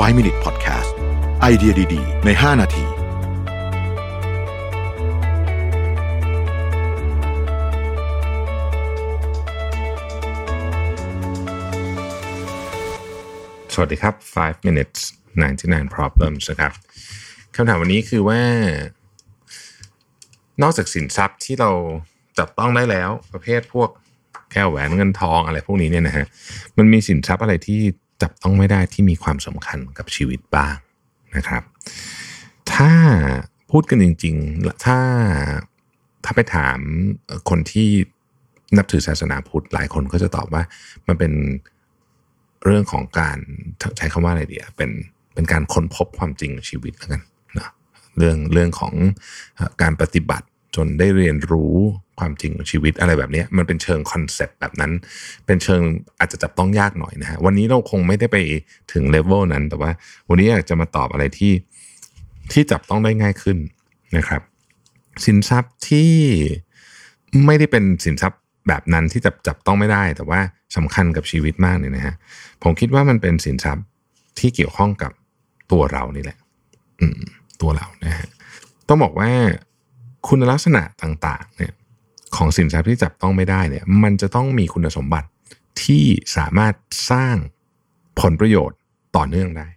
5 Minute Podcast ไอเดียดีๆใน5นาทีสวัสดีครับ 5 minutes 99 problems นะครับคำถามวันนี้คือว่านอกจากสินทรัพย์ที่เราจับต้องได้แล้วประเภทพวกแก้วแหวนเงินทองอะไรพวกนี้เนี่ยนะฮะมันมีสินทรัพย์อะไรที่จับต้องไม่ได้ที่มีความสำคัญกับชีวิตบ้างนะครับถ้าพูดกันจริงๆถ้าไปถามคนที่นับถือศาสนาพุทธหลายคนก็จะตอบว่ามันเป็นเรื่องของการใช้คำว่าอะไรดีเป็นการค้นพบความจริงในชีวิตแล้วกันนะเรื่องของการปฏิบัติจนได้เรียนรู้ความจริงของชีวิตอะไรแบบนี้มันเป็นเชิงคอนเซ็ปต์แบบนั้นเป็นเชิงอาจจะจับต้องยากหน่อยนะฮะวันนี้เราคงไม่ได้ไปถึงเลเวลนั้นแต่ว่าวันนี้อยากจะมาตอบอะไรที่จับต้องได้ง่ายขึ้นนะครับสินทรัพย์ที่ไม่ได้เป็นสินทรัพย์แบบนั้นที่จับต้องไม่ได้แต่ว่าสำคัญกับชีวิตมากเนี่ยนะฮะผมคิดว่ามันเป็นสินทรัพย์ที่เกี่ยวข้องกับตัวเรานี่แหละตัวเรานะฮะต้องบอกว่าคุณลักษณะต่างๆเนี่ยของสินทรัพย์ที่จับต้องไม่ได้เนี่ยมันจะต้องมีคุณสมบัติที่สามารถสร้างผลประโยชน์ต่อเนื่องได้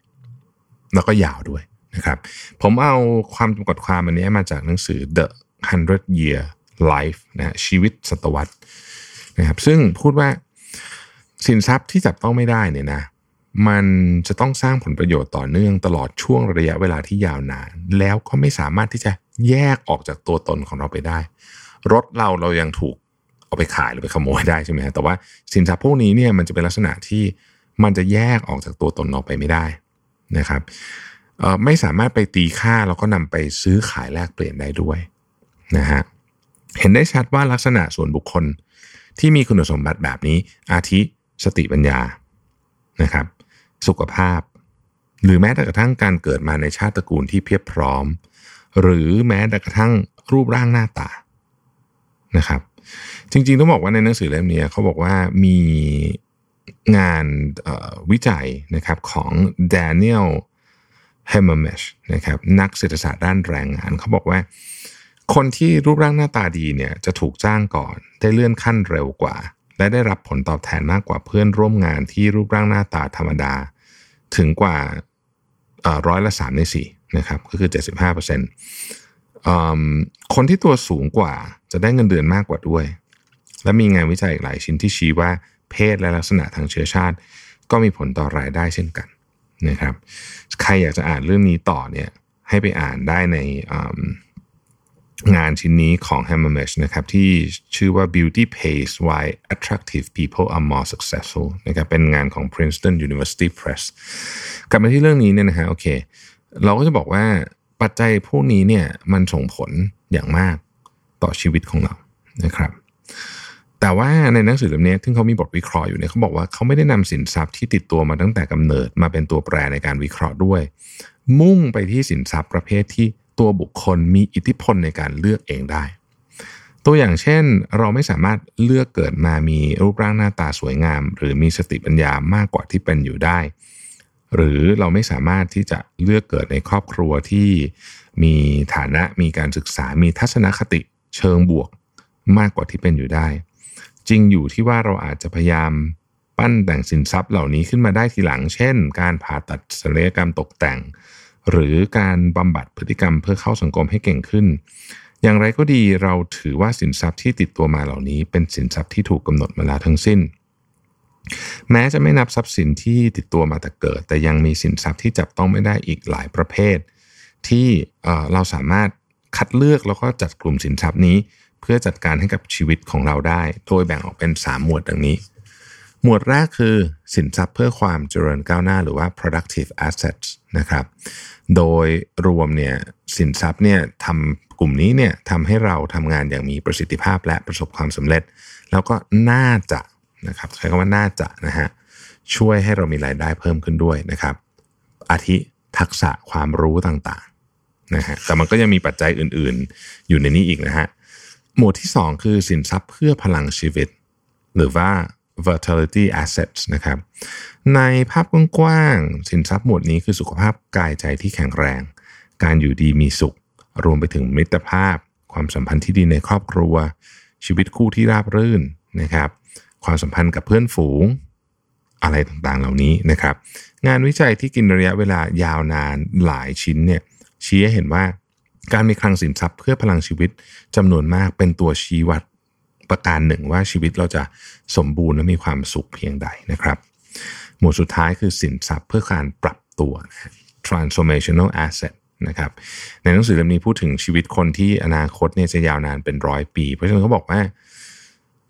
แล้วก็ยาวด้วยนะครับผมเอาความจำกัดความอันนี้มาจากหนังสือ The 100 Year Life นะฮะชีวิตศตวรรษนะครับซึ่งพูดว่าสินทรัพย์ที่จับต้องไม่ได้เนี่ยนะมันจะต้องสร้างผลประโยชน์ต่อเนื่องตลอดช่วงระยะเวลาที่ยาวนานแล้วก็ไม่สามารถที่จะแยกออกจากตัวตนของเราไปได้รถเรายังถูกเอาไปขายหรือไปขโมยได้ใช่ไหมฮะแต่ว่าสินทรัพย์พวกนี้เนี่ยมันจะเป็นลักษณะที่มันจะแยกออกจากตัวตนเราไปไม่ได้นะครับไม่สามารถไปตีค่าแล้วก็นำไปซื้อขายแลกเปลี่ยนได้ด้วยนะฮะเห็นได้ชัดว่าลักษณะส่วนบุคคลที่มีคุณสมบัติแบบนี้อาทิสติปัญญานะครับสุขภาพหรือแม้แต่กระทั่งการเกิดมาในชาติตระกูลที่เพียบพร้อมหรือแม้แต่กระทั่งรูปร่างหน้าตานะครับจริงๆต้องบอกว่าในหนังสือเล่มนี้เขาบอกว่ามีงานวิจัยนะครับของ Daniel Hamermesh นะครับนักเศรษฐศาสตร์ด้านแรงงานเขาบอกว่าคนที่รูปร่างหน้าตาดีเนี่ยจะถูกจ้างก่อนได้เลื่อนขั้นเร็วกว่าและได้รับผลตอบแทนมากกว่าเพื่อนร่วมงานที่รูปร่างหน้าตาธรรมดาถึงกว่า3% นะครับก็คือ 75% คนที่ตัวสูงกว่าจะได้เงินเดือนมากกว่าด้วยและมีงานวิจัยอีกหลายชิ้นที่ชี้ว่าเพศและลักษณะทางเชื้อชาติก็มีผลต่อรายได้เช่นกันนะครับใครอยากจะอ่านเรื่องนี้ต่อเนี่ยให้ไปอ่านได้ในงานชิ้นนี้ของ Hamermesh นะครับที่ชื่อว่า Beauty Pays Why Attractive People Are More Successful นะครับเป็นงานของ Princeton University Press กลับมาที่เรื่องนี้เนี่ยนะฮะโอเคเราก็จะบอกว่าปัจจัยพวกนี้เนี่ยมันส่งผลอย่างมากต่อชีวิตของเรานะครับแต่ว่าในหนังสือเล่มนี้ที่เขามีบทวิเคราะห์อยู่เนี่ยเขาบอกว่าเขาไม่ได้นำสินทรัพย์ที่ติดตัวมาตั้งแต่กำเนิดมาเป็นตัวแปรในการวิเคราะห์ด้วยมุ่งไปที่สินทรัพย์ประเภทที่ตัวบุคคลมีอิทธิพลในการเลือกเองได้ตัวอย่างเช่นเราไม่สามารถเลือกเกิดมามีรูปร่างหน้าตาสวยงามหรือมีสติปัญญามากกว่าที่เป็นอยู่ได้หรือเราไม่สามารถที่จะเลือกเกิดในครอบครัวที่มีฐานะมีการศึกษามีทัศนคติเชิงบวกมากกว่าที่เป็นอยู่ได้จริงอยู่ที่ว่าเราอาจจะพยายามปั้นแต่งสินทรัพย์เหล่านี้ขึ้นมาได้ทีหลังเช่นการผ่าตัดศัลยกรรมตกแต่งหรือการบำบัดพฤติกรรมเพื่อเข้าสังคมให้เก่งขึ้นอย่างไรก็ดีเราถือว่าสินทรัพย์ที่ติดตัวมาเหล่านี้เป็นสินทรัพย์ที่ถูกกำหนดมาแล้วทั้งสิ้นแม้จะไม่นับทรัพย์สินที่ติดตัวมาแต่เกิดแต่ยังมีสินทรัพย์ที่จับต้องไม่ได้อีกหลายประเภทที่เราสามารถคัดเลือกแล้วก็จัดกลุ่มสินทรัพย์นี้เพื่อจัดการให้กับชีวิตของเราได้โดยแบ่งออกเป็น3หมวดดังนี้หมวดแรกคือสินทรัพย์เพื่อความเจริญก้าวหน้าหรือว่า productive assets นะครับโดยรวมเนี่ยสินทรัพย์เนี่ยทำกลุ่มนี้เนี่ยทำให้เราทำงานอย่างมีประสิทธิภาพและประสบความสำเร็จแล้วก็น่าจะนะครับใช้คำว่าน่าจะนะฮะช่วยให้เรามีรายได้เพิ่มขึ้นด้วยนะครับอาทิทักษะความรู้ต่างๆนะฮะแต่มันก็ยังมีปัจจัยอื่นๆอยู่ในนี้อีกนะฮะหมวดที่2คือสินทรัพย์เพื่อพลังชีวิตหรือว่า Vitality Assets นะครับในภาพกว้างๆสินทรัพย์หมวดนี้คือสุขภาพกายใจที่แข็งแรงการอยู่ดีมีสุขรวมไปถึงมิตรภาพความสัมพันธ์ที่ดีในครอบครัวชีวิตคู่ที่ราบรื่นนะครับความสัมพันธ์กับเพื่อนฝูงอะไรต่างๆเหล่านี้นะครับงานวิจัยที่กินระยะเวลายาวนานหลายชิ้นเนี่ยชี้ให้เห็นว่าการมีคลังสินทรัพย์เพื่อพลังชีวิตจำนวนมากเป็นตัวชี้วัดประการหนึ่งว่าชีวิตเราจะสมบูรณ์และมีความสุขเพียงใดนะครับหมวดสุดท้ายคือสินทรัพย์เพื่อการปรับตัว transformational asset นะครับในหนังสือเล่มนี้พูดถึงชีวิตคนที่อนาคตเนี่ยจะยาวนานเป็น100 ปีเพราะฉะนั้นเขาบอกว่า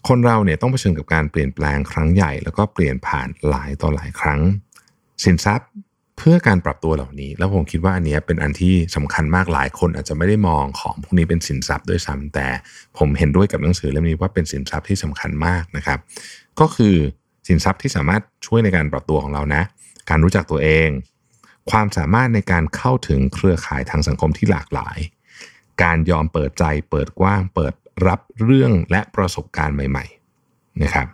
คนเราเนี่ยต้องเผชิญกับการเปลี่ยนแปลงครั้งใหญ่แล้วก็เปลี่ยนผ่านหลายต่อหลายครั้งสินทรัพย์เพื่อการปรับตัวเหล่านี้แล้วผมคิดว่าอันนี้เป็นอันที่สำคัญมากหลายคนอาจจะไม่ได้มองของพวกนี้เป็นสินทรัพย์ด้วยซ้ำแต่ผมเห็นด้วยกับหนังสือเล่มนี้ว่าเป็นสินทรัพย์ที่สำคัญมากนะครับก็คือสินทรัพย์ที่สามารถช่วยในการปรับตัวของเรานะการรู้จักตัวเองความสามารถในการเข้าถึงเครือข่ายทางสังคมที่หลากหลายการยอมเปิดใจเปิดกว้างเปิดรับเรื่องและประสบการณ์ใหม่ๆนะครับ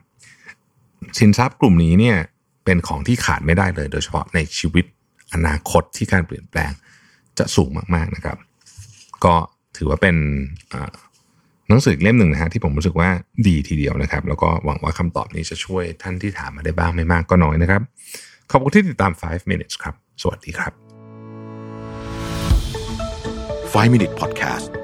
สินทรัพย์กลุ่มนี้เนี่ยเป็นของที่ขาดไม่ได้เลยโดยเฉพาะในชีวิตอนาคตที่การเปลี่ยนแปลงจะสูงมากๆนะครับก็ถือว่าเป็นหนังสือเล่มหนึ่งนะฮะที่ผมรู้สึกว่าดีทีเดียวนะครับแล้วก็หวังว่าคำตอบนี้จะช่วยท่านที่ถามมาได้บ้างไม่มากก็น้อยนะครับขอบคุณที่ติดตาม 5 minutes ครับสวัสดีครับ5 minute podcast